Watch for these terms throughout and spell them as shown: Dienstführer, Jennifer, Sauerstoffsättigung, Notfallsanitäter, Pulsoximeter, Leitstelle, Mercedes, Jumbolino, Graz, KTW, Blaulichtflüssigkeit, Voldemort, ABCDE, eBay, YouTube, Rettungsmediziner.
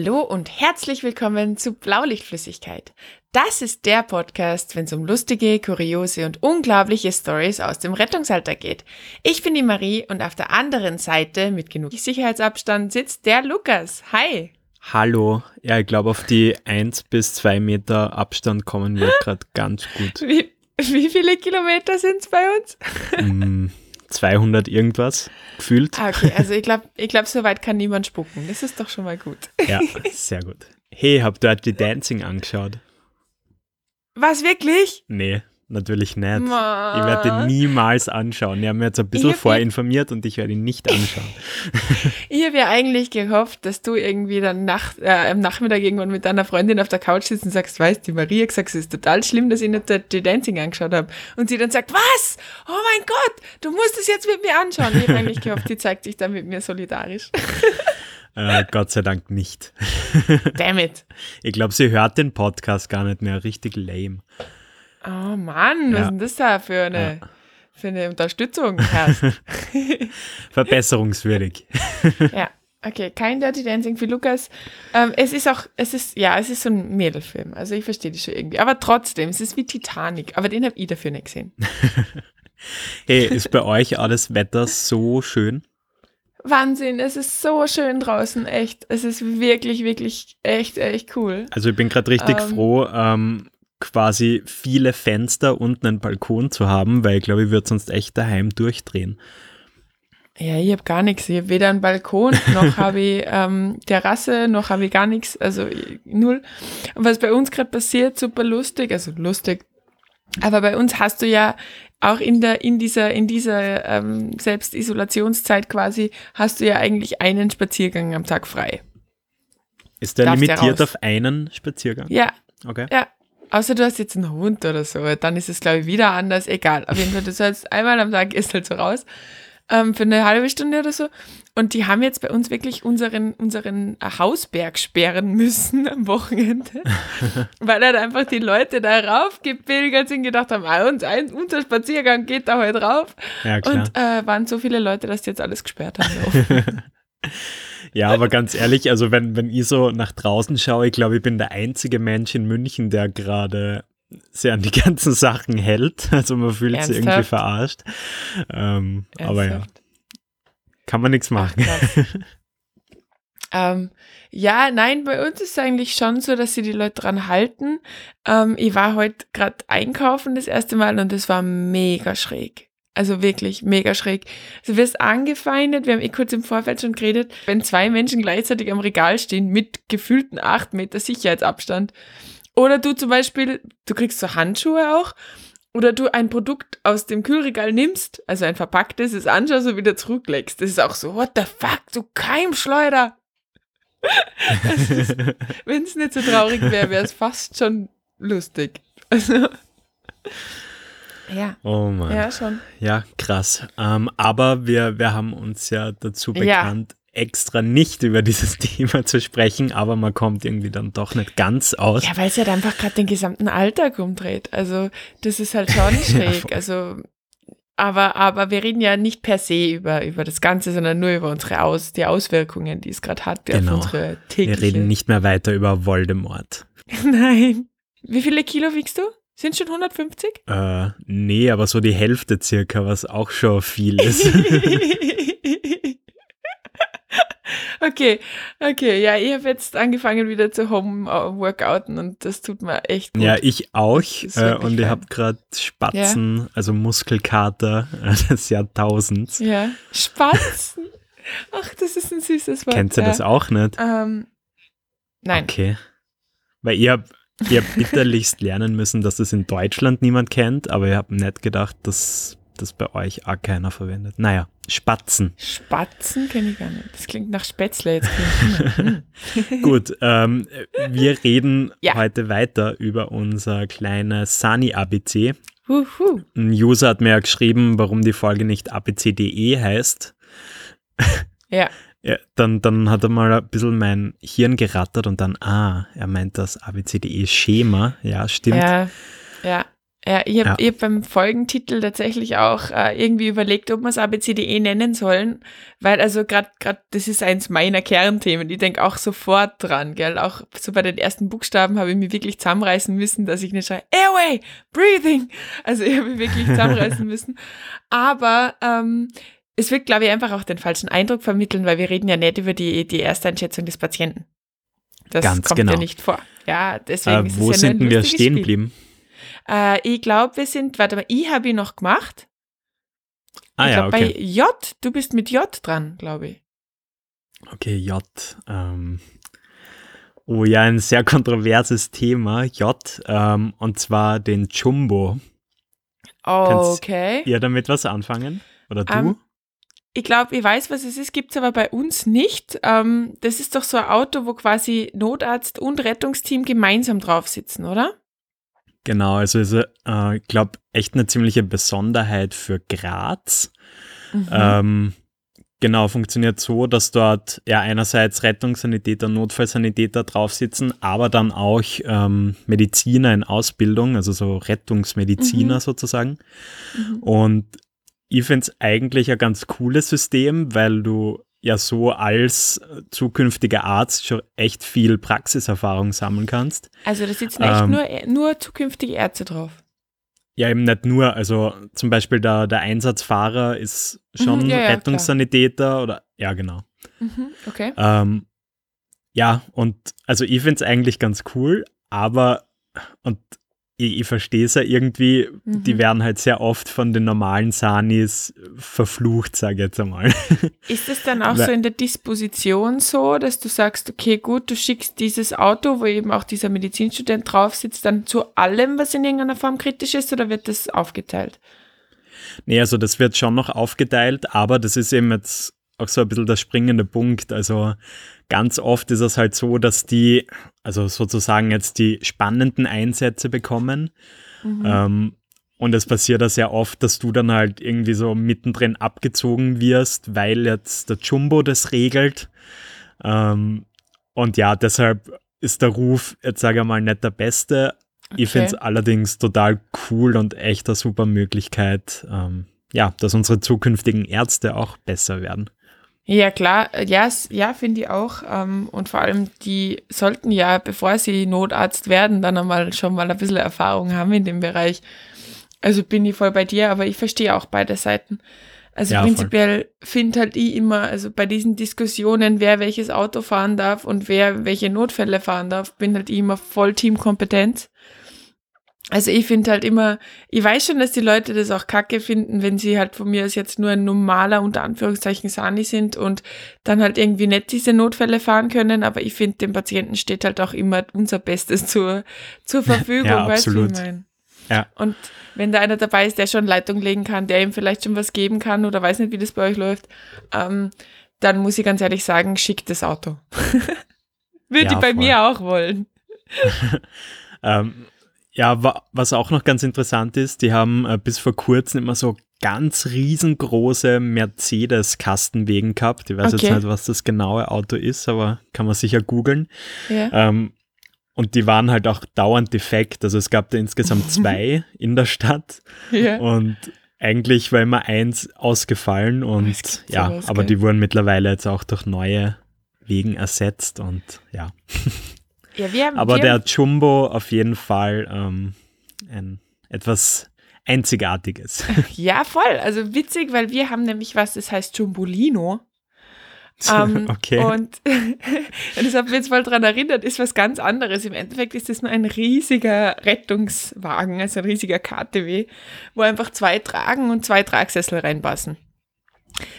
Hallo und herzlich willkommen zu Blaulichtflüssigkeit. Das ist der Podcast, wenn es um lustige, kuriose und unglaubliche Stories aus dem Rettungsalltag geht. Ich bin die Marie und auf der anderen Seite mit genug Sicherheitsabstand sitzt der Lukas. Hi! Hallo. Ja, ich glaube, auf die 1 bis 2 Meter Abstand kommen wir gerade ganz gut. Wie viele Kilometer sind es bei uns? 200 irgendwas, gefühlt. Okay, also ich glaub, so weit kann niemand spucken. Das ist doch schon mal gut. Ja, sehr gut. Hey, habt ihr die Dancing angeschaut? Was, wirklich? Nee, natürlich nicht. Ich werde den niemals anschauen. Die haben mir jetzt ein bisschen vorinformiert und ich werde ihn nicht anschauen. Ich habe ja eigentlich gehofft, dass du irgendwie dann am Nachmittag irgendwann mit deiner Freundin auf der Couch sitzt und sagst, weißt du, die Maria gesagt, es ist total schlimm, dass ich nicht die Dancing angeschaut habe. Und sie dann sagt, was? Oh mein Gott, du musst es jetzt mit mir anschauen. Ich habe eigentlich gehofft, sie zeigt sich dann mit mir solidarisch. Gott sei Dank nicht. Damn it. Ich glaube, sie hört den Podcast gar nicht mehr. Richtig lame. Oh Mann, was ist denn das da für eine Unterstützung? Verbesserungswürdig. Ja, okay, kein Dirty Dancing für Lukas. Es ist so ein Mädelfilm, also ich verstehe das schon irgendwie. Aber trotzdem, es ist wie Titanic, aber den habe ich dafür nicht gesehen. Hey, ist bei euch auch das Wetter so schön? Wahnsinn, es ist so schön draußen, echt. Es ist wirklich, wirklich, echt, echt cool. Also ich bin gerade richtig froh, quasi viele Fenster und einen Balkon zu haben, weil ich glaube, ich würde sonst echt daheim durchdrehen. Ja, ich habe gar nichts. Ich habe weder einen Balkon, noch habe ich Terrasse, noch habe ich gar nichts. Also null. Und was bei uns gerade passiert, super lustig, aber bei uns hast du ja auch in dieser Selbstisolationszeit quasi, hast du ja eigentlich einen Spaziergang am Tag frei. Ist der limitiert auf einen Spaziergang? Ja. Okay. Ja. Außer du hast jetzt einen Hund oder so, dann ist es, glaube ich, wieder anders, egal. Auf jeden Fall, du sollst einmal am Tag gehst halt so raus, für eine halbe Stunde oder so. Und die haben jetzt bei uns wirklich unseren Hausberg sperren müssen am Wochenende, weil halt einfach die Leute da raufgepilgert sind, gedacht haben, unser Spaziergang geht da heute rauf. Ja, klar. Und waren so viele Leute, dass die jetzt alles gesperrt haben. Ja, aber ganz ehrlich, also wenn ich so nach draußen schaue, ich glaube, ich bin der einzige Mensch in München, der gerade sehr an die ganzen Sachen hält. Also man fühlt sich irgendwie verarscht. Aber ja, kann man nichts machen. Bei uns ist es eigentlich schon so, dass sie die Leute dran halten. Ich war heute gerade einkaufen das erste Mal und das war mega schräg. Also wirklich mega schräg. Also wir sind angefeindet, wir haben kurz im Vorfeld schon geredet, wenn 2 Menschen gleichzeitig am Regal stehen mit gefühlten 8 Meter Sicherheitsabstand. Oder du zum Beispiel, du kriegst so Handschuhe auch, oder du ein Produkt aus dem Kühlregal nimmst, also ein verpacktes, es anschaust und wieder zurücklegst. Das ist auch so, what the fuck, du Keimschleuder. Wenn es nicht so traurig wäre, wäre es fast schon lustig. Also... Ja. Oh Mann. Ja, schon. Ja, krass. Aber wir haben uns ja dazu bekannt, extra nicht über dieses Thema zu sprechen, aber man kommt irgendwie dann doch nicht ganz aus. Ja, weil es halt einfach gerade den gesamten Alltag umdreht. Also das ist halt schon schräg. Ja, also, aber wir reden ja nicht per se über das Ganze, sondern nur über unsere die Auswirkungen, die es gerade hat. Genau. Auf unsere tägliche. Wir reden nicht mehr weiter über Voldemort. Nein. Wie viele Kilo wiegst du? Sind schon 150? Nee, aber so die Hälfte circa, was auch schon viel ist. Okay, ja, ich habe jetzt angefangen wieder zu Home-Workouten und das tut mir echt gut. Ja, ich auch und ich habe gerade Spatzen, also Muskelkater des Jahrtausends. Ja, Spatzen? Ach, das ist ein süßes Wort. Kennst du das auch nicht? Nein. Okay, weil ihr habt bitterlichst lernen müssen, dass das in Deutschland niemand kennt, aber ich habe nicht gedacht, dass das bei euch auch keiner verwendet. Naja, Spatzen. Spatzen kenne ich gar nicht. Das klingt nach Spätzle jetzt. Gut, wir reden heute weiter über unser kleines Sani-ABC. Ein User hat mir ja geschrieben, warum die Folge nicht ABCDE heißt. Ja. Ja, dann hat er mal ein bisschen mein Hirn gerattert und dann, er meint das ABCDE-Schema, ja, stimmt. Ja, ja, Ja, ich hab beim Folgentitel tatsächlich auch irgendwie überlegt, ob wir es ABCDE nennen sollen, weil also gerade das ist eins meiner Kernthemen. Ich denke auch sofort dran, gell? Auch so bei den ersten Buchstaben habe ich mich wirklich zusammenreißen müssen, dass ich nicht schreie, Airway, Breathing. Also ich habe mich wirklich zusammenreißen müssen. Aber es wird, glaube ich, einfach auch den falschen Eindruck vermitteln, weil wir reden ja nicht über die Ersteinschätzung des Patienten. Das Ganz kommt genau. ja nicht vor. Ja, deswegen ist es ja nur ein lustiges Spiel. Wo sind wir stehen geblieben? Ich glaube, wir sind, warte mal, I habe ich noch gemacht. Ich glaube, bei J, du bist mit J dran, glaube ich. Okay, J. Oh ja, ein sehr kontroverses Thema, J. Und zwar den Jumbo. Oh, okay. Kannst ihr damit was anfangen? Oder du? Ich glaube, ich weiß, was es ist, gibt es aber bei uns nicht. Das ist doch so ein Auto, wo quasi Notarzt und Rettungsteam gemeinsam drauf sitzen, oder? Genau, also ist, ich glaube, echt eine ziemliche Besonderheit für Graz. Mhm. Genau, funktioniert so, dass dort ja einerseits Rettungssanitäter, Notfallsanitäter drauf sitzen, aber dann auch Mediziner in Ausbildung, also so Rettungsmediziner sozusagen. Mhm. Und ich finde es eigentlich ein ganz cooles System, weil du ja so als zukünftiger Arzt schon echt viel Praxiserfahrung sammeln kannst. Also da sitzen echt nur zukünftige Ärzte drauf? Ja, eben nicht nur. Also zum Beispiel der Einsatzfahrer ist schon Rettungssanitäter oder ja, genau. Mhm, okay. Ja, und also ich finde es eigentlich ganz cool, aber und ich verstehe es ja irgendwie, die werden halt sehr oft von den normalen Sanis verflucht, sage ich jetzt einmal. Ist es dann auch so in der Disposition so, dass du sagst, okay, gut, du schickst dieses Auto, wo eben auch dieser Medizinstudent drauf sitzt, dann zu allem, was in irgendeiner Form kritisch ist, oder wird das aufgeteilt? Nee, also das wird schon noch aufgeteilt, aber das ist eben jetzt auch so ein bisschen der springende Punkt. Also ganz oft ist es halt so, dass die, also sozusagen jetzt die spannenden Einsätze bekommen. Mhm. Und es passiert ja sehr oft, dass du dann halt irgendwie so mittendrin abgezogen wirst, weil jetzt der Jumbo das regelt. Und ja, deshalb ist der Ruf, jetzt sage ich mal, nicht der beste. Okay. Ich finde es allerdings total cool und echt eine super Möglichkeit, dass unsere zukünftigen Ärzte auch besser werden. Ja, klar. Ja, finde ich auch. Und vor allem, die sollten ja, bevor sie Notarzt werden, dann einmal schon mal ein bisschen Erfahrung haben in dem Bereich. Also bin ich voll bei dir, aber ich verstehe auch beide Seiten. Also ja, prinzipiell finde halt ich immer, also bei diesen Diskussionen, wer welches Auto fahren darf und wer welche Notfälle fahren darf, bin halt ich immer voll Teamkompetenz. Also ich finde halt immer, ich weiß schon, dass die Leute das auch kacke finden, wenn sie halt von mir aus jetzt nur ein normaler, unter Anführungszeichen, Sani sind und dann halt irgendwie nicht diese Notfälle fahren können, aber ich finde, dem Patienten steht halt auch immer unser Bestes zur Verfügung, ja, weißt du, was ich meine? Ja. Und wenn da einer dabei ist, der schon Leitung legen kann, der ihm vielleicht schon was geben kann oder weiß nicht, wie das bei euch läuft, dann muss ich ganz ehrlich sagen, schickt das Auto. Würde ich bei mir auch wollen. Ja, was auch noch ganz interessant ist, die haben bis vor kurzem immer so ganz riesengroße Mercedes-Kastenwegen gehabt. Ich weiß jetzt nicht, was das genaue Auto ist, aber kann man sicher googeln. Ja. Und die waren halt auch dauernd defekt. Also es gab da insgesamt 2 in der Stadt. Ja. Und eigentlich war immer 1 ausgefallen. Und ja, aber die wurden mittlerweile jetzt auch durch neue Wegen ersetzt. Und ja. Ja, der Jumbo auf jeden Fall etwas Einzigartiges. Ja, voll. Also witzig, weil wir haben nämlich was, das heißt Jumbolino. Okay. Und das hat mich jetzt voll daran erinnert, ist was ganz anderes. Im Endeffekt ist das nur ein riesiger Rettungswagen, also ein riesiger KTW, wo einfach 2 Tragen und 2 Tragsessel reinpassen.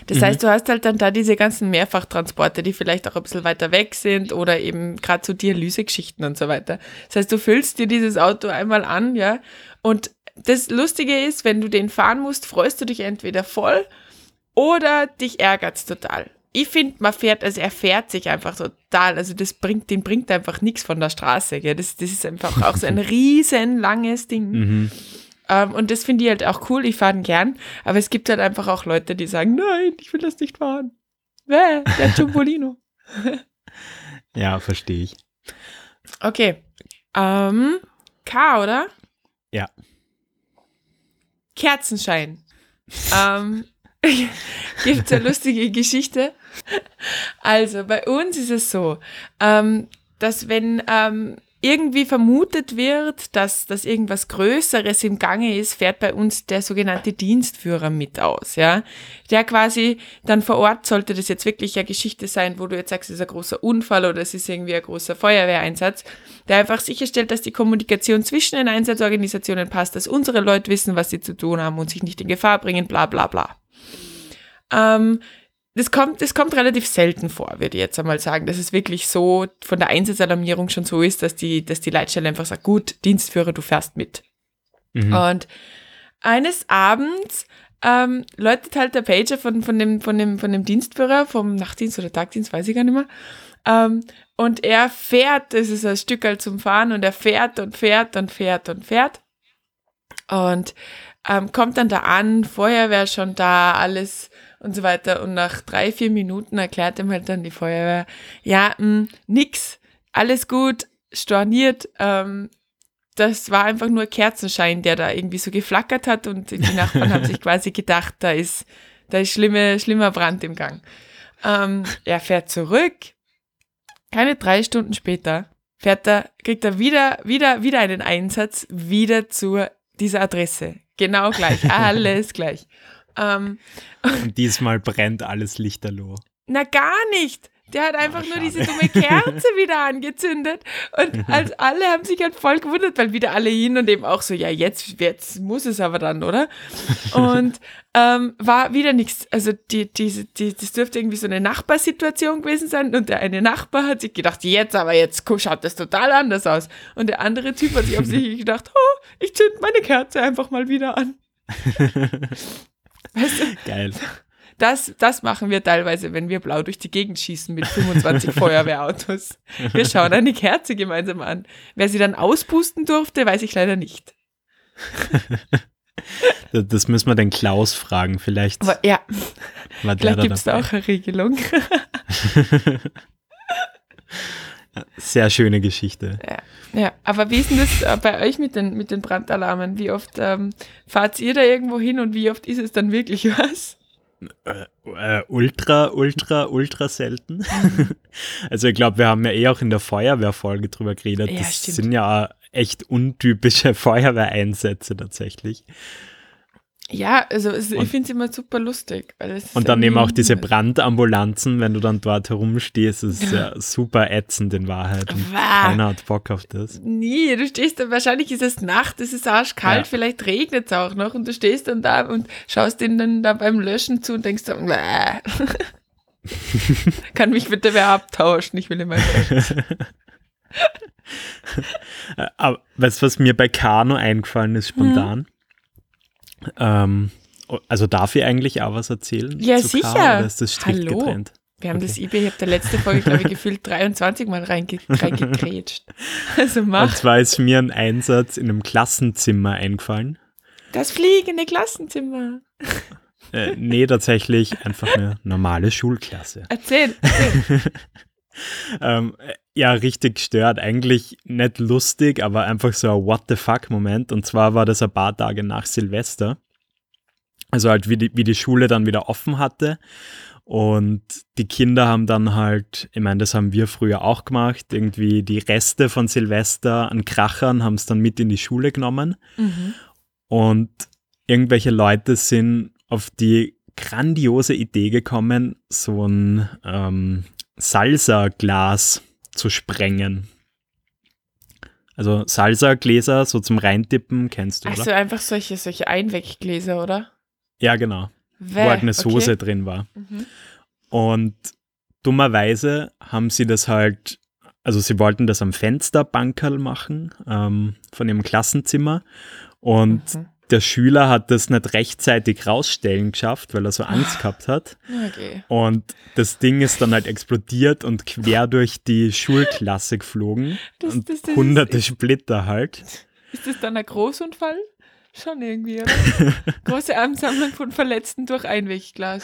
Das heißt, du hast halt dann da diese ganzen Mehrfachtransporte, die vielleicht auch ein bisschen weiter weg sind oder eben gerade so Dialysegeschichten und so weiter. Das heißt, du füllst dir dieses Auto einmal an, ja. Und das Lustige ist, wenn du den fahren musst, freust du dich entweder voll oder dich ärgert's total. Ich finde, er fährt sich einfach total. Also das bringt einfach nichts von der Straße, gell. Das ist einfach auch so ein riesenlanges Ding. Mhm. Und das finde ich halt auch cool, ich fahre ihn gern, aber es gibt halt einfach auch Leute, die sagen, nein, ich will das nicht fahren. Der Jumbolino. Ja, verstehe ich. Okay. K, oder? Ja. Kerzenschein. Gibt es eine lustige Geschichte. Also, bei uns ist es so, dass wenn irgendwie vermutet wird, dass irgendwas Größeres im Gange ist, fährt bei uns der sogenannte Dienstführer mit aus, ja. Der quasi dann vor Ort, sollte das jetzt wirklich eine Geschichte sein, wo du jetzt sagst, es ist ein großer Unfall oder es ist irgendwie ein großer Feuerwehreinsatz, der einfach sicherstellt, dass die Kommunikation zwischen den Einsatzorganisationen passt, dass unsere Leute wissen, was sie zu tun haben und sich nicht in Gefahr bringen, bla bla bla. Das kommt relativ selten vor, würde ich jetzt einmal sagen, dass es wirklich so von der Einsatzalarmierung schon so ist, dass die Leitstelle einfach sagt, gut, Dienstführer, du fährst mit. Mhm. Und eines Abends läutet halt der Pager von dem Dienstführer, vom Nachtdienst oder Tagdienst, weiß ich gar nicht mehr, und er fährt, das ist ein Stück halt zum Fahren, und er fährt und kommt dann da an, Feuerwehr schon da, alles und so weiter. Und nach 3-4 Minuten erklärt ihm halt dann die Feuerwehr, ja, nix, alles gut, storniert. Das war einfach nur Kerzenschein, der da irgendwie so geflackert hat. Und die Nachbarn haben sich quasi gedacht, da ist schlimmer Brand im Gang. Er fährt zurück. Keine 3 Stunden später kriegt er wieder einen Einsatz, wieder zu dieser Adresse. Genau gleich, alles gleich. Und diesmal brennt alles lichterloh. Na, gar nicht. Der hat einfach nur diese dumme Kerze wieder angezündet. Und als alle haben sich halt voll gewundert, weil wieder alle hin und eben auch so, ja, jetzt muss es aber dann, oder? Und war wieder nichts. Also das dürfte irgendwie so eine Nachbarsituation gewesen sein. Und der eine Nachbar hat sich gedacht, jetzt schaut das total anders aus. Und der andere Typ hat sich offensichtlich gedacht, oh, ich zünd meine Kerze einfach mal wieder an. Weißt du? Geil. Das machen wir teilweise, wenn wir blau durch die Gegend schießen mit 25 Feuerwehrautos. Wir schauen eine Kerze gemeinsam an. Wer sie dann auspusten durfte, weiß ich leider nicht. Das müssen wir den Klaus fragen, vielleicht. Aber, ja, vielleicht gibt es da auch eine Regelung. Sehr schöne Geschichte. Ja, aber wie ist denn das bei euch mit den Brandalarmen? Wie oft fahrt ihr da irgendwo hin und wie oft ist es dann wirklich was? Ultra selten. Also ich glaube, wir haben ja auch in der Feuerwehrfolge drüber geredet. Ja, das stimmt. Sind ja echt untypische Feuerwehreinsätze tatsächlich. Ja, also ich finde es immer super lustig. Weil es und dann eben auch diese Brandambulanzen, wenn du dann dort herumstehst, ist ja super ätzend in Wahrheit. Keiner hat Bock auf das. Nee, du stehst dann, wahrscheinlich ist es Nacht, es ist arschkalt, vielleicht regnet es auch noch und du stehst dann da und schaust denen dann da beim Löschen zu und denkst so, kann mich bitte wer abtauschen, ich will immer Aber weißt du, was mir bei Kano eingefallen ist, spontan? Mhm. Also darf ich eigentlich auch was erzählen? Ja, sicher. K, oder ist das strikt getrennt? Wir haben das eBay, ich habe der letzte Folge, glaube ich, gefühlt 23 Mal reingekrätscht. Also mach. Und zwar ist mir ein Einsatz in einem Klassenzimmer eingefallen. Das fliegende Klassenzimmer. Nee, tatsächlich einfach eine normale Schulklasse. Erzähl. Ja, richtig gestört. Eigentlich nicht lustig, aber einfach so ein What-the-fuck-Moment. Und zwar war das ein paar Tage nach Silvester. Also halt, wie die Schule dann wieder offen hatte. Und die Kinder haben dann halt, ich meine, das haben wir früher auch gemacht, irgendwie die Reste von Silvester an Krachern haben es dann mit in die Schule genommen. Mhm. Und irgendwelche Leute sind auf die grandiose Idee gekommen, so ein Salsa-Glas zu sprengen. Also Salsa-Gläser, so zum Reintippen, kennst du, oder? Also einfach solche Einweggläser, oder? Ja, genau. Wo halt eine Soße drin war. Mhm. Und dummerweise haben sie das halt, also sie wollten das am Fensterbankerl machen, von ihrem Klassenzimmer. Und der Schüler hat das nicht rechtzeitig rausstellen geschafft, weil er so Angst gehabt hat. Okay. Und das Ding ist dann halt explodiert und quer durch die Schulklasse geflogen. Das hunderte Splitter halt. Ist das dann ein Großunfall? Schon irgendwie, oder? Große Ansammlung von Verletzten durch Einwegglas.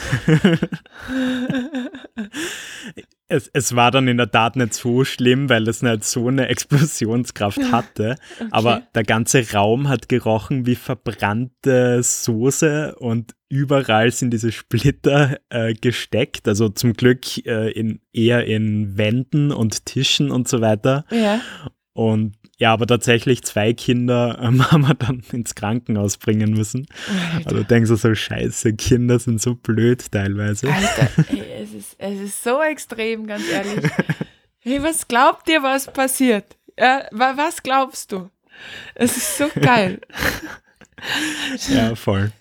Es war dann in der Tat nicht so schlimm, weil es nicht so eine Explosionskraft hatte, okay. Aber der ganze Raum hat gerochen wie verbrannte Soße und überall sind diese Splitter gesteckt, also zum Glück eher in Wänden und Tischen und so weiter. Ja. Und ja, aber tatsächlich 2 Kinder haben wir dann ins Krankenhaus bringen müssen. Alter. Also denkst du so, scheiße, Kinder sind so blöd teilweise. Alter, ey, es ist so extrem, ganz ehrlich. Hey, was glaubt ihr, was passiert? Was glaubst du? Es ist so geil. Ja, voll.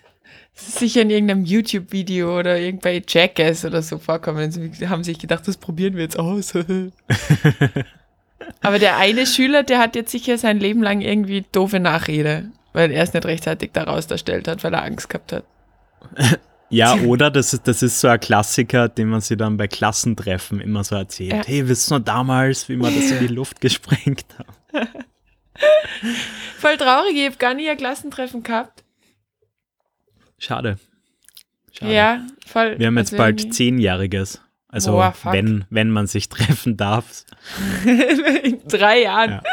Es ist sicher in irgendeinem YouTube-Video oder irgendwelche Jackass oder so vorkommen. Sie haben sich gedacht, das probieren wir jetzt aus. Aber der eine Schüler, der hat jetzt sicher sein Leben lang irgendwie doofe Nachrede, weil er es nicht rechtzeitig da rausgestellt hat, weil er Angst gehabt hat. Ja, oder? Das ist so ein Klassiker, den man sich dann bei Klassentreffen immer so erzählt. Ja. Hey, wisst ihr noch damals, wie wir das in die Luft gesprengt haben? Voll traurig, ich habe gar nie ein Klassentreffen gehabt. Schade. Ja, voll. Wir haben jetzt bald 10-Jähriges. Also wenn man sich treffen darf. In 3 Jahren. Ja.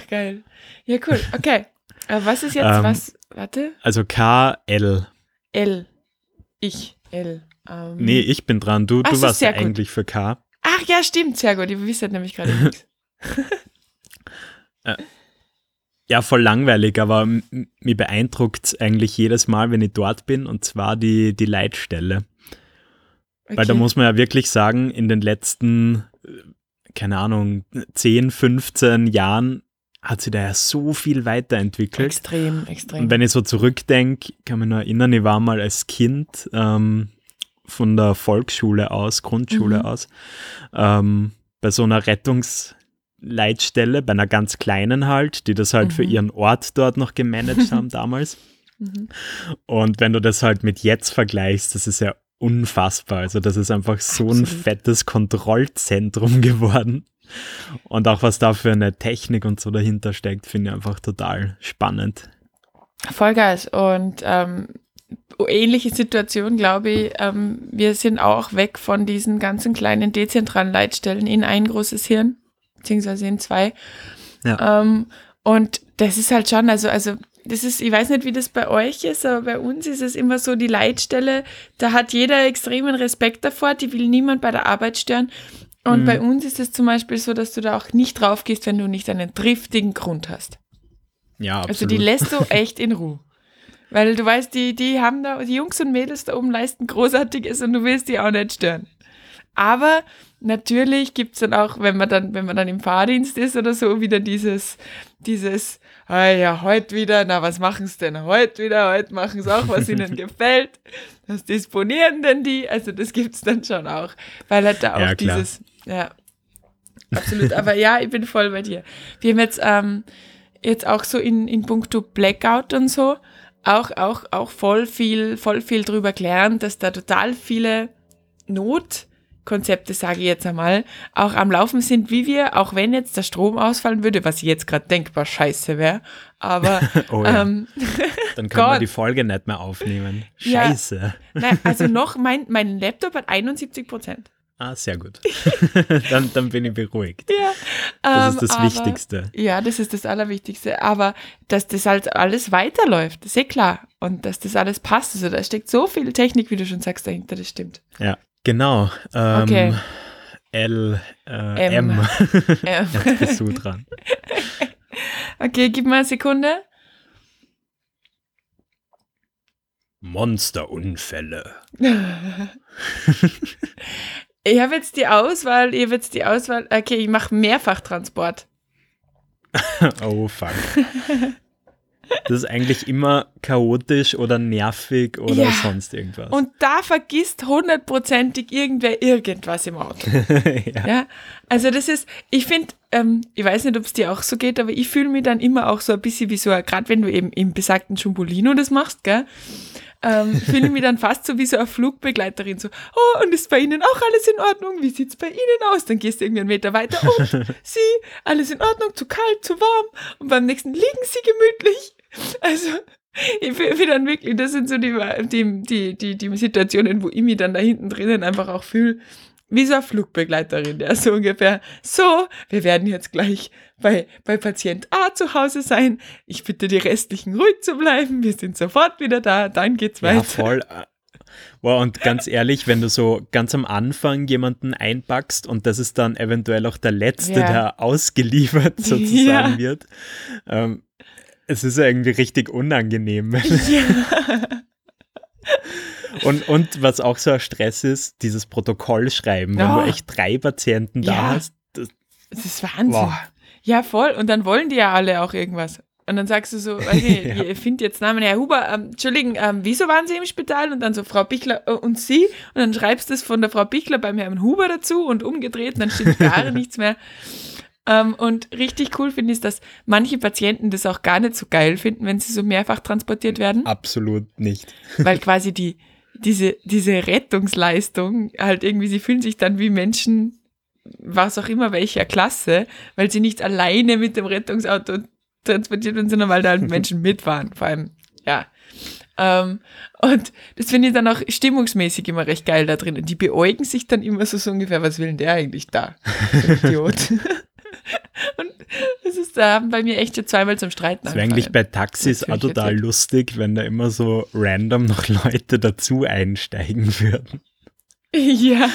Ach, geil. Ja, cool. Okay. Was ist jetzt was? Warte. Also K-L. L. Ich. L. Nee, ich bin dran. Du warst ja eigentlich für K. Ach ja, stimmt. Sehr gut. Ihr wisst nämlich gerade nichts. Ja, voll langweilig, aber mich beeindruckt es eigentlich jedes Mal, wenn ich dort bin, und zwar die Leitstelle. Okay. Weil da muss man ja wirklich sagen, in den letzten, keine Ahnung, 10, 15 Jahren hat sich da ja so viel weiterentwickelt. Extrem, extrem. Und wenn ich so zurückdenke, kann mich noch erinnern, ich war mal als Kind von der Volksschule aus, Grundschule aus, bei so einer Rettungsleitstelle, bei einer ganz kleinen halt, die das halt für ihren Ort dort noch gemanagt haben damals. Und wenn du das halt mit jetzt vergleichst, das ist ja unfassbar. Also das ist einfach so ein fettes Kontrollzentrum geworden. Und auch was da für eine Technik und so dahinter steckt, finde ich einfach total spannend. Voll geil. Und ähnliche Situation, glaube ich. Wir sind auch weg von diesen ganzen kleinen dezentralen Leitstellen in ein großes Hirn, beziehungsweise in 2. Ja. Und das ist halt schon, also das ist, ich weiß nicht, wie das bei euch ist, aber bei uns ist es immer so, die Leitstelle, da hat jeder extremen Respekt davor, die will niemand bei der Arbeit stören. Und bei uns ist es zum Beispiel so, dass du da auch nicht drauf gehst, wenn du nicht einen triftigen Grund hast. Ja, absolut. Also die lässt du echt in Ruhe. Weil du weißt, die haben da, die Jungs und Mädels da oben leisten Großartiges und du willst die auch nicht stören. Aber natürlich gibt es dann auch, wenn man dann im Fahrdienst ist oder so, wieder dieses ja, heute wieder, na, was machen sie denn heute machen sie auch, was ihnen gefällt, was disponieren denn die, also das gibt's dann schon auch, weil halt da auch ja, dieses, ja, absolut, aber ja, ich bin voll bei dir. Wir haben jetzt auch so in puncto Blackout und so, auch voll viel drüber gelernt, dass da total viele Notkonzepte, sage ich jetzt einmal, auch am Laufen sind, wie wir, auch wenn jetzt der Strom ausfallen würde, was jetzt gerade denkbar scheiße wäre, aber oh ja. Dann können wir die Folge nicht mehr aufnehmen. Scheiße. Ja. Nein, also noch, mein Laptop hat 71%. Ah, sehr gut. Dann bin ich beruhigt. Ja, das ist das Wichtigste. Ja, das ist das Allerwichtigste. Aber dass das halt alles weiterläuft, ist eh klar. Und dass das alles passt. Also da steckt so viel Technik, wie du schon sagst, dahinter, das stimmt. Ja. Genau. Okay. L, M. Jetzt bist du dran. Okay, gib mal eine Sekunde. Monsterunfälle. Ich habe jetzt die Auswahl, Okay, ich mache Mehrfachtransport. Oh, fuck. Das ist eigentlich immer chaotisch oder nervig oder sonst irgendwas. Und da vergisst 100%ig irgendwer irgendwas im Auto. Ja. Also das ist, ich finde, ich weiß nicht, ob es dir auch so geht, aber ich fühle mich dann immer auch so ein bisschen wie so, gerade wenn du eben im besagten Jumbolino das machst, gell? Fühle ich mich dann fast so wie so eine Flugbegleiterin, so, oh, und ist bei Ihnen auch alles in Ordnung? Wie sieht's bei Ihnen aus? Dann gehst du irgendwie einen Meter weiter, oh, Sie, alles in Ordnung, zu kalt, zu warm, und beim nächsten liegen Sie gemütlich. Also, ich finde dann wirklich, das sind so die Situationen, wo ich mich dann da hinten drinnen einfach auch fühle, wie so eine Flugbegleiterin, ja, so ungefähr. So, wir werden jetzt gleich bei Patient A zu Hause sein. Ich bitte die Restlichen ruhig zu bleiben. Wir sind sofort wieder da, dann geht's weiter. Ja, voll. Wow, und ganz ehrlich, wenn du so ganz am Anfang jemanden einpackst und das ist dann eventuell auch der Letzte, der ausgeliefert sozusagen wird, es ist ja irgendwie richtig unangenehm. Ja. Und was auch so ein Stress ist, dieses Protokoll schreiben, wenn du echt 3 Patienten da hast. Das ist Wahnsinn. Wow. Ja, voll. Und dann wollen die ja alle auch irgendwas. Und dann sagst du so, okay, ihr findet jetzt Namen, Herr Huber, Entschuldigen, wieso waren Sie im Spital? Und dann so Frau Bichler und Sie. Und dann schreibst du es von der Frau Bichler beim Herrn Huber dazu und umgedreht, und dann stimmt gar nichts mehr. Und richtig cool finde ich, dass manche Patienten das auch gar nicht so geil finden, wenn sie so mehrfach transportiert werden. Absolut nicht. Weil quasi diese Rettungsleistung halt irgendwie, sie fühlen sich dann wie Menschen, was auch immer welcher Klasse, weil sie nicht alleine mit dem Rettungsauto transportiert werden, sondern weil da halt Menschen mitfahren, vor allem, ja. Und das finde ich dann auch stimmungsmäßig immer recht geil da drin. Die beäugen sich dann immer so ungefähr, was will denn der eigentlich da? So Idiot. Und das ist da bei mir echt schon zweimal zum Streiten angefangen. Das wäre eigentlich bei Taxis auch total lustig, wenn da immer so random noch Leute dazu einsteigen würden. Ja,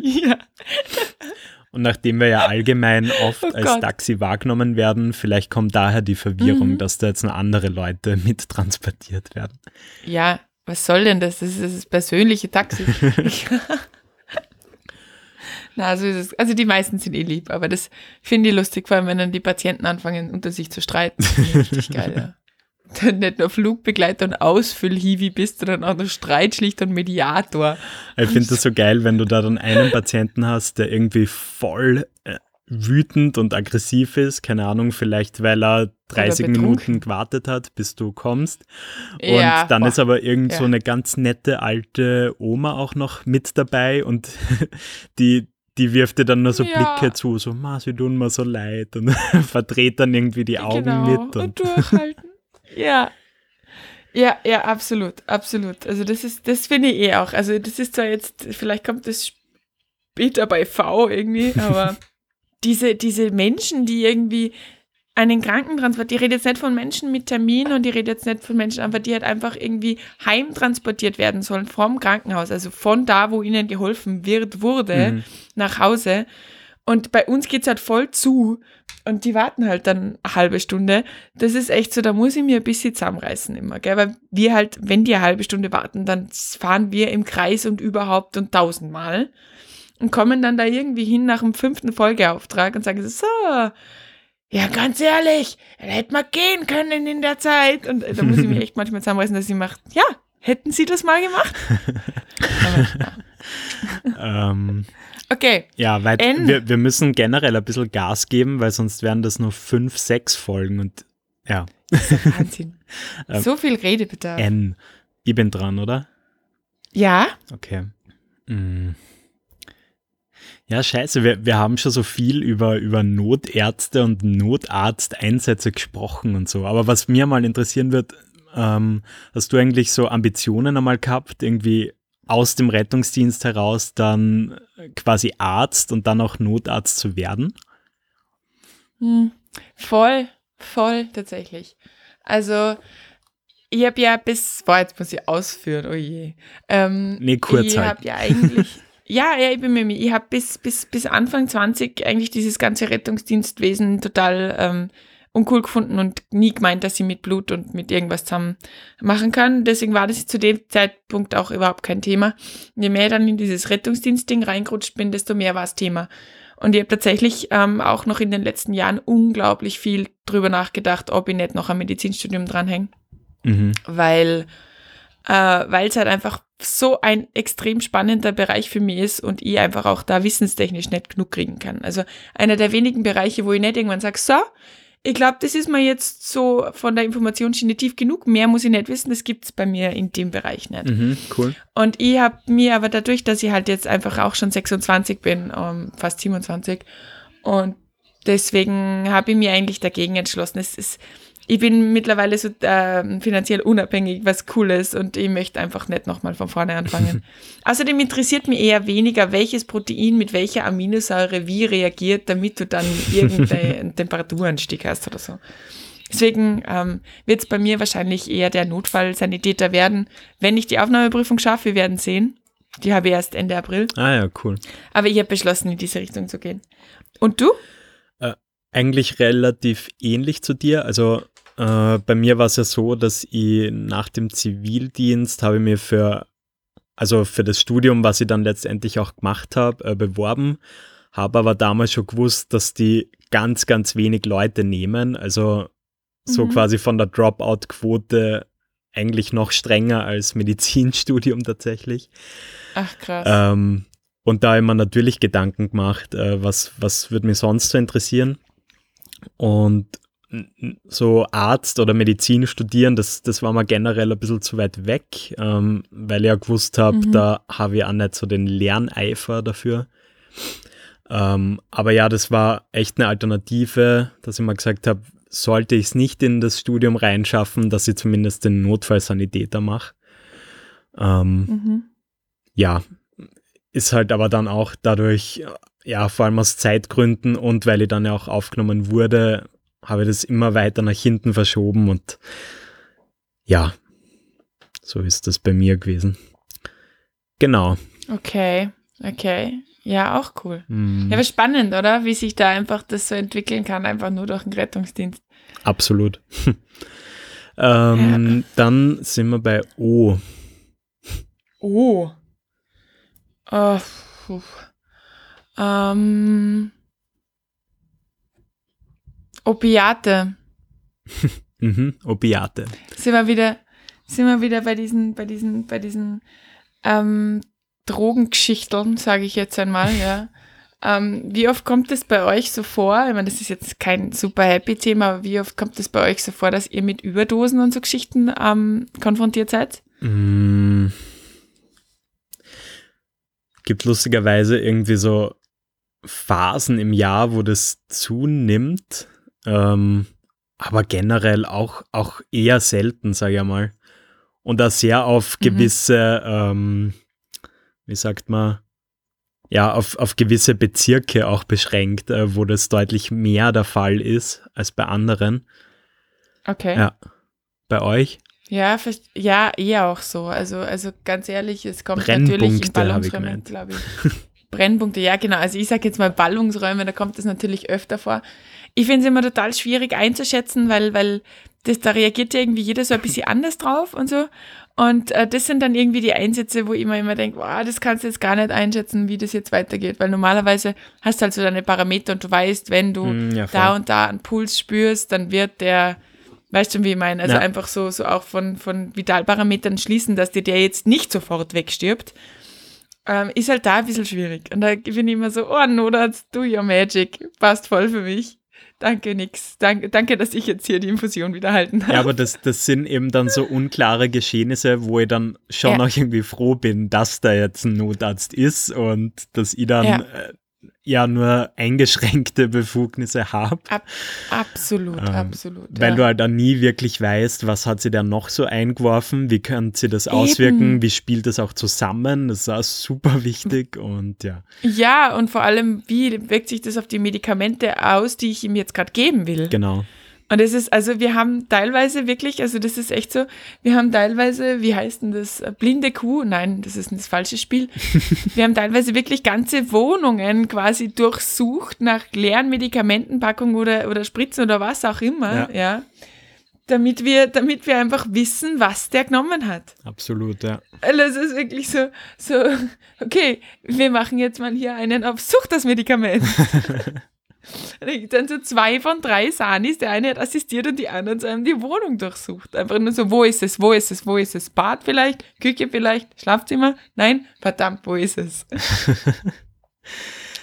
ja. Und nachdem wir ja allgemein oft als Taxi wahrgenommen werden, vielleicht kommt daher die Verwirrung, dass da jetzt noch andere Leute mit transportiert werden. Ja, was soll denn das? Das ist das persönliche Taxi. Na, so ist es. Also die meisten sind eh lieb, aber das finde ich lustig, vor allem wenn dann die Patienten anfangen, unter sich zu streiten. Das ist richtig geil, ja. Dann nicht nur Flugbegleiter und Ausfüllhiwi bist, sondern auch noch Streitschlichter und Mediator. Ich finde das so geil, wenn du da dann einen Patienten hast, der irgendwie voll wütend und aggressiv ist, keine Ahnung, vielleicht weil er 30 Minuten gewartet hat, bis du kommst. Und ja, dann ist aber irgend so eine ganz nette alte Oma auch noch mit dabei und die wirft dir dann nur so Blicke zu, so, ma, sie tun mir so leid und verdreht dann irgendwie die Augen mit. Und durchhalten. Ja. Ja, absolut, absolut. Also das finde ich eh auch. Also das ist zwar jetzt, vielleicht kommt das später bei V irgendwie, aber diese Menschen, die irgendwie einen Krankentransport, die redet jetzt nicht von Menschen mit Termin und die redet jetzt nicht von Menschen, aber die halt einfach irgendwie heimtransportiert werden sollen vom Krankenhaus, also von da, wo ihnen geholfen wurde, nach Hause. Und bei uns geht's halt voll zu und die warten halt dann eine halbe Stunde. Das ist echt so, da muss ich mir ein bisschen zusammenreißen immer, gell? Weil wir halt, wenn die eine halbe Stunde warten, dann fahren wir im Kreis und überhaupt und 1000-mal und kommen dann da irgendwie hin nach dem 5. Folgeauftrag und sagen so, ja, ganz ehrlich, hätte man gehen können in der Zeit. Und da muss ich mich echt manchmal zusammenreißen, dass ich mache, ja, hätten Sie das mal gemacht? Okay. Ja, weil wir müssen generell ein bisschen Gas geben, weil sonst wären das nur 5, 6 Folgen und ja. Das ist Wahnsinn. So viel Redebedarf. Ich bin dran, oder? Ja. Okay. Ja, scheiße, wir haben schon so viel über Notärzte und Notarzteinsätze gesprochen und so. Aber was mir mal interessieren wird, hast du eigentlich so Ambitionen einmal gehabt, irgendwie aus dem Rettungsdienst heraus dann quasi Arzt und dann auch Notarzt zu werden? Voll, tatsächlich. Also ich habe ja jetzt muss ich ausführen, oh je. Kurz ich halt. Ich habe ja eigentlich... Ja, ich habe bis Anfang 20 eigentlich dieses ganze Rettungsdienstwesen total uncool gefunden und nie gemeint, dass ich mit Blut und mit irgendwas zusammen machen kann. Deswegen war das zu dem Zeitpunkt auch überhaupt kein Thema. Je mehr ich dann in dieses Rettungsdienstding reingerutscht bin, desto mehr war es Thema. Und ich habe tatsächlich auch noch in den letzten Jahren unglaublich viel drüber nachgedacht, ob ich nicht noch ein Medizinstudium dranhänge. Mhm. Weil es halt einfach so ein extrem spannender Bereich für mich ist und ich einfach auch da wissenstechnisch nicht genug kriegen kann. Also einer der wenigen Bereiche, wo ich nicht irgendwann sage, so, ich glaube, das ist mir jetzt so von der Informationsschiene tief genug, mehr muss ich nicht wissen, das gibt es bei mir in dem Bereich nicht. Mhm, cool. Und ich habe mir aber dadurch, dass ich halt jetzt einfach auch schon 26 bin, fast 27, und deswegen habe ich mir eigentlich dagegen entschlossen, ich bin mittlerweile so finanziell unabhängig, was cool ist, und ich möchte einfach nicht nochmal von vorne anfangen. Außerdem interessiert mich eher weniger, welches Protein mit welcher Aminosäure wie reagiert, damit du dann irgendeinen Temperaturanstieg hast oder so. Deswegen wird es bei mir wahrscheinlich eher der Notfallsanitäter werden, wenn ich die Aufnahmeprüfung schaffe. Wir werden sehen. Die habe ich erst Ende April. Ah ja, cool. Aber ich habe beschlossen, in diese Richtung zu gehen. Und du? Eigentlich relativ ähnlich zu dir. Also bei mir war es ja so, dass ich nach dem Zivildienst habe ich mir für das Studium, was ich dann letztendlich auch gemacht habe, beworben. Habe aber damals schon gewusst, dass die ganz, ganz wenig Leute nehmen. Also so quasi von der Dropout-Quote eigentlich noch strenger als Medizinstudium tatsächlich. Ach krass. Und da habe ich mir natürlich Gedanken gemacht, was würde mich sonst so interessieren. Und so Arzt oder Medizin studieren, das war mir generell ein bisschen zu weit weg, weil ich ja gewusst habe, da habe ich auch nicht so den Lerneifer dafür. Aber ja, das war echt eine Alternative, dass ich mal gesagt habe, sollte ich es nicht in das Studium reinschaffen, dass ich zumindest den Notfallsanitäter mache. Ja, ist halt aber dann auch dadurch, ja, vor allem aus Zeitgründen und weil ich dann ja auch aufgenommen wurde, habe ich das immer weiter nach hinten verschoben und ja, so ist das bei mir gewesen. Genau. Okay. Ja, auch cool. Ja, aber spannend, oder? Wie sich da einfach das so entwickeln kann, einfach nur durch den Rettungsdienst. Absolut. Dann sind wir bei O. O. Opiate. Opiate. Sind wir wieder bei diesen Drogengeschichteln, sage ich jetzt einmal, ja. Wie oft kommt es bei euch so vor? Ich meine, das ist jetzt kein super happy Thema, aber wie oft kommt es bei euch so vor, dass ihr mit Überdosen und so Geschichten konfrontiert seid? Gibt lustigerweise irgendwie so Phasen im Jahr, wo das zunimmt, aber generell auch eher selten, sage ich mal. Und da sehr auf gewisse wie sagt man, ja, auf gewisse Bezirke auch beschränkt, wo das deutlich mehr der Fall ist als bei anderen. Okay. Ja. Bei euch? Ja, eher auch so. Also ganz ehrlich, es kommt natürlich in Ballungsräumen, glaube ich. Brennpunkte, ja genau. Also ich sage jetzt mal Ballungsräume, da kommt das natürlich öfter vor. Ich finde es immer total schwierig einzuschätzen, weil da reagiert ja irgendwie jeder so ein bisschen anders drauf und so. Und das sind dann irgendwie die Einsätze, wo ich immer denke, wow, das kannst du jetzt gar nicht einschätzen, wie das jetzt weitergeht. Weil normalerweise hast du halt so deine Parameter und du weißt, wenn du da und da einen Puls spürst, dann wird der, weißt du, wie ich meine, also einfach so auch von Vitalparametern schließen, dass dir der jetzt nicht sofort wegstirbt, ist halt da ein bisschen schwierig. Und da bin ich immer so, oh, Notarzt, do your magic, passt voll für mich. Danke, nix. Danke, dass ich jetzt hier die Infusion wiederhalten habe. Ja, aber das sind eben dann so unklare Geschehnisse, wo ich dann schon auch irgendwie froh bin, dass da jetzt ein Notarzt ist und dass ich dann nur eingeschränkte Befugnisse habe. Absolut. Weil du halt dann nie wirklich weißt, was hat sie da noch so eingeworfen, wie kann sie das auswirken, wie spielt das auch zusammen, das ist auch super wichtig und ja. Ja, und vor allem, wie wirkt sich das auf die Medikamente aus, die ich ihm jetzt gerade geben will? Genau. Und es ist, also wir haben teilweise wirklich, also das ist echt so, wir haben teilweise, wie heißt denn das, blinde Kuh? Nein, das ist ein falsches Spiel. Wir haben teilweise wirklich ganze Wohnungen quasi durchsucht nach leeren Medikamentenpackungen oder Spritzen oder was auch immer, ja. Damit wir einfach wissen, was der genommen hat. Absolut, ja. Also es ist wirklich so, okay, wir machen jetzt mal hier einen auf Such das Medikament. Dann so 2 von 3 Sanis, der eine hat assistiert und die anderen haben die Wohnung durchsucht. Einfach nur so, wo ist es? Bad vielleicht? Küche vielleicht? Schlafzimmer? Nein? Verdammt, wo ist es?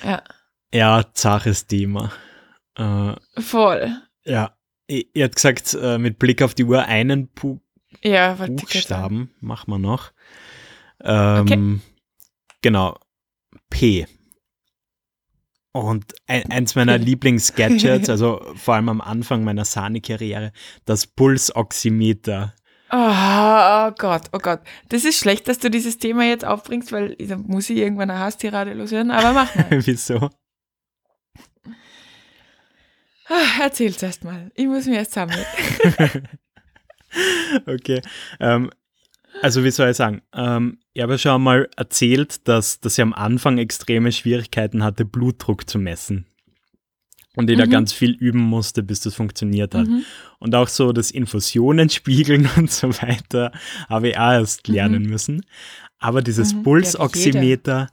Ja. Ja, zaches Thema. Voll. Ja, ihr habt gesagt, mit Blick auf die Uhr einen Buchstaben machen wir noch. Okay. Genau. P. Und eins meiner Lieblings-Gadgets, also vor allem am Anfang meiner Sani-Karriere, das Pulsoximeter. Oh Gott. Das ist schlecht, dass du dieses Thema jetzt aufbringst, weil da muss ich irgendwann eine Hasstirade loswerden, aber mach mal. Wieso? Erzähl's erst mal. Ich muss mir erst sammeln. Okay. Also wie soll ich sagen? Ich habe schon mal erzählt, dass ich am Anfang extreme Schwierigkeiten hatte, Blutdruck zu messen. Und ich da ganz viel üben musste, bis das funktioniert hat. Und auch so das Infusionenspiegeln und so weiter habe ich auch erst lernen müssen. Aber dieses Pulsoximeter,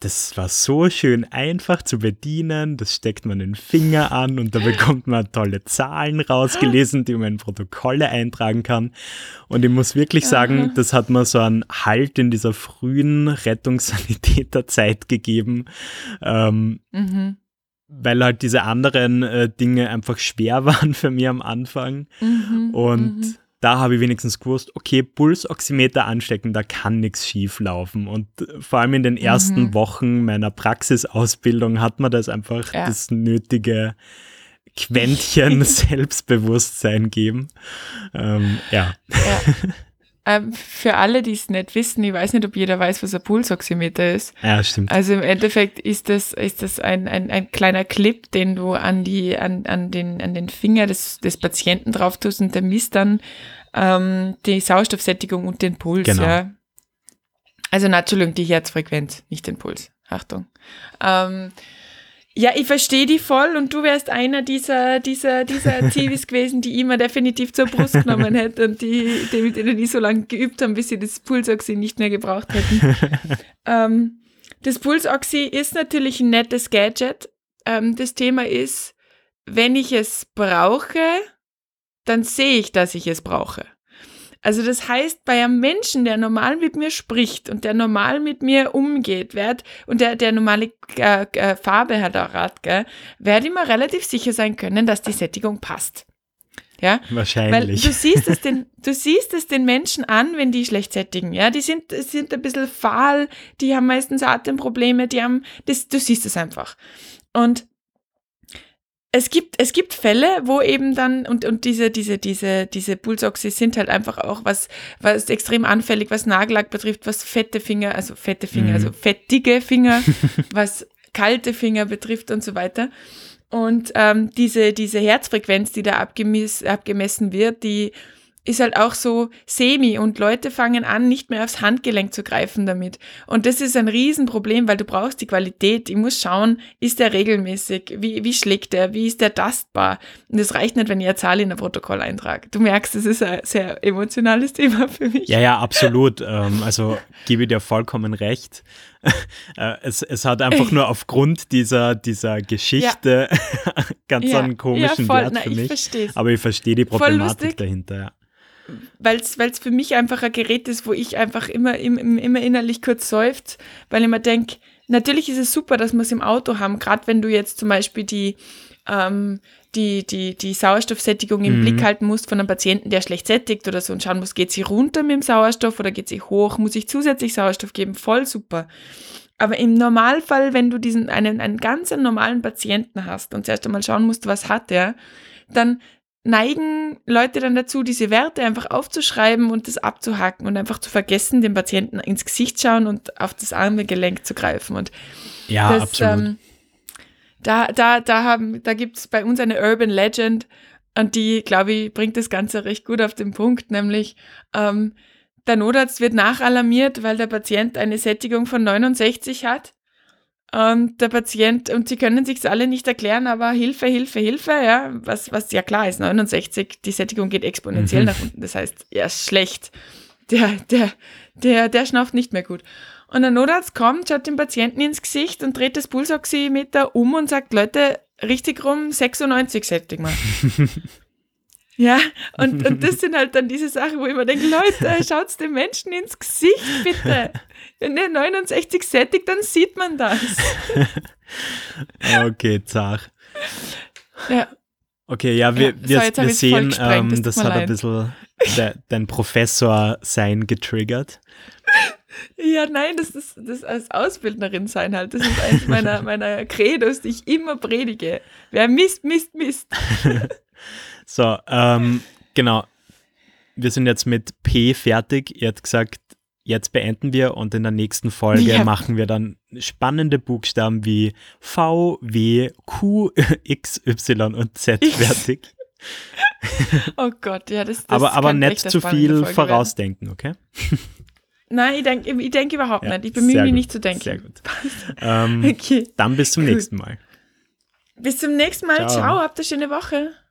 das war so schön einfach zu bedienen. Das steckt man den Finger an und da bekommt man tolle Zahlen rausgelesen, die man in Protokolle eintragen kann. Und ich muss wirklich sagen, das hat mir so einen Halt in dieser frühen Rettungssanitäterzeit gegeben, weil halt diese anderen Dinge einfach schwer waren für mich am Anfang. Da habe ich wenigstens gewusst, okay, Pulsoximeter anstecken, da kann nichts schief laufen. Und vor allem in den ersten Wochen meiner Praxisausbildung hat man das einfach das nötige Quäntchen Selbstbewusstsein geben. Für alle, die es nicht wissen, ich weiß nicht, ob jeder weiß, was ein Pulsoximeter ist. Ja, stimmt. Also im Endeffekt ist das ein kleiner Clip, den du an den Finger des Patienten drauf tust und der misst dann die Sauerstoffsättigung und den Puls. Genau. Ja. Also natürlich die Herzfrequenz, nicht den Puls. Achtung. Ja, ich verstehe die voll und du wärst einer dieser Zivis gewesen, die ich mir definitiv zur Brust genommen hätte und die mit denen ich so lange geübt haben, bis sie das Pulsoxy nicht mehr gebraucht hätten. Das Pulsoxy ist natürlich ein nettes Gadget. Das Thema ist, wenn ich es brauche, dann sehe ich, dass ich es brauche. Also das heißt, bei einem Menschen, der normal mit mir spricht und der normal mit mir umgeht, und der normale Farbe hat auch Rad, werde ich mir relativ sicher sein können, dass die Sättigung passt. Ja? Wahrscheinlich. Weil du siehst es den Menschen an, wenn die schlecht sättigen. Ja? Die sind ein bisschen fahl, die haben meistens Atemprobleme, du siehst es einfach. Und es gibt Fälle, wo eben dann und diese Pulsoxys sind halt einfach auch was extrem anfällig, was Nagellack betrifft, was also fettige Finger, was kalte Finger betrifft und so weiter. Und diese Herzfrequenz, die da abgemessen wird, die ist halt auch so semi und Leute fangen an, nicht mehr aufs Handgelenk zu greifen damit. Und das ist ein Riesenproblem, weil du brauchst die Qualität. Ich muss schauen, ist der regelmäßig? Wie schlägt der? Wie ist der tastbar? Und das reicht nicht, wenn ich eine Zahl in ein Protokoll eintrage. Du merkst, das ist ein sehr emotionales Thema für mich. Ja, absolut. Also gebe ich dir vollkommen recht. Es hat einfach nur aufgrund dieser Geschichte ganz einen komischen Wert für mich. Aber ich verstehe die Problematik dahinter, ja. Weil es für mich einfach ein Gerät ist, wo ich einfach immer innerlich kurz seufze, weil ich mir denke, natürlich ist es super, dass wir es im Auto haben, gerade wenn du jetzt zum Beispiel die Sauerstoffsättigung im Blick halten musst von einem Patienten, der schlecht sättigt oder so und schauen musst, geht sie runter mit dem Sauerstoff oder geht sie hoch, muss ich zusätzlich Sauerstoff geben, voll super. Aber im Normalfall, wenn du einen ganz normalen Patienten hast und zuerst einmal schauen musst, was hat der, dann neigen Leute dann dazu, diese Werte einfach aufzuschreiben und das abzuhaken und einfach zu vergessen, dem Patienten ins Gesicht schauen und auf das arme Gelenk zu greifen. Und ja, das, absolut. Da gibt es bei uns eine Urban Legend und die, glaube ich, bringt das Ganze recht gut auf den Punkt, nämlich der Notarzt wird nachalarmiert, weil der Patient eine Sättigung von 69 hat. Und der Patient, und sie können sich's alle nicht erklären, aber Hilfe, ja, was ja klar ist, 69, die Sättigung geht exponentiell nach unten, das heißt, er ist schlecht, der schnauft nicht mehr gut. Und der Notarzt kommt, schaut dem Patienten ins Gesicht und dreht das Pulsoximeter um und sagt, Leute, richtig rum, 96 sättigen wir. Ja, und das sind halt dann diese Sachen, wo ich mir denke, Leute, schaut's dem Menschen ins Gesicht, bitte. Wenn der 69 sättigt, dann sieht man das. Okay, zach. Ja. Okay, ja, wir sehen, das hat ein bisschen dein Professor sein getriggert. Ja, nein, das als Ausbildnerin sein halt. Das ist eines meiner Credos, die ich immer predige. Wer misst, misst, misst. So, genau. Wir sind jetzt mit P fertig. Ihr habt gesagt, jetzt beenden wir und in der nächsten Folge machen wir dann spannende Buchstaben wie V, W, Q, X, Y und Z fertig. Oh Gott, ja, das ist aber nicht zu viel vorausdenken, okay? Nein, ich denke überhaupt nicht. Ich bemühe mich nicht zu denken. Sehr gut. Okay. Dann bis zum nächsten Mal. Bis zum nächsten Mal. Ciao, habt eine schöne Woche.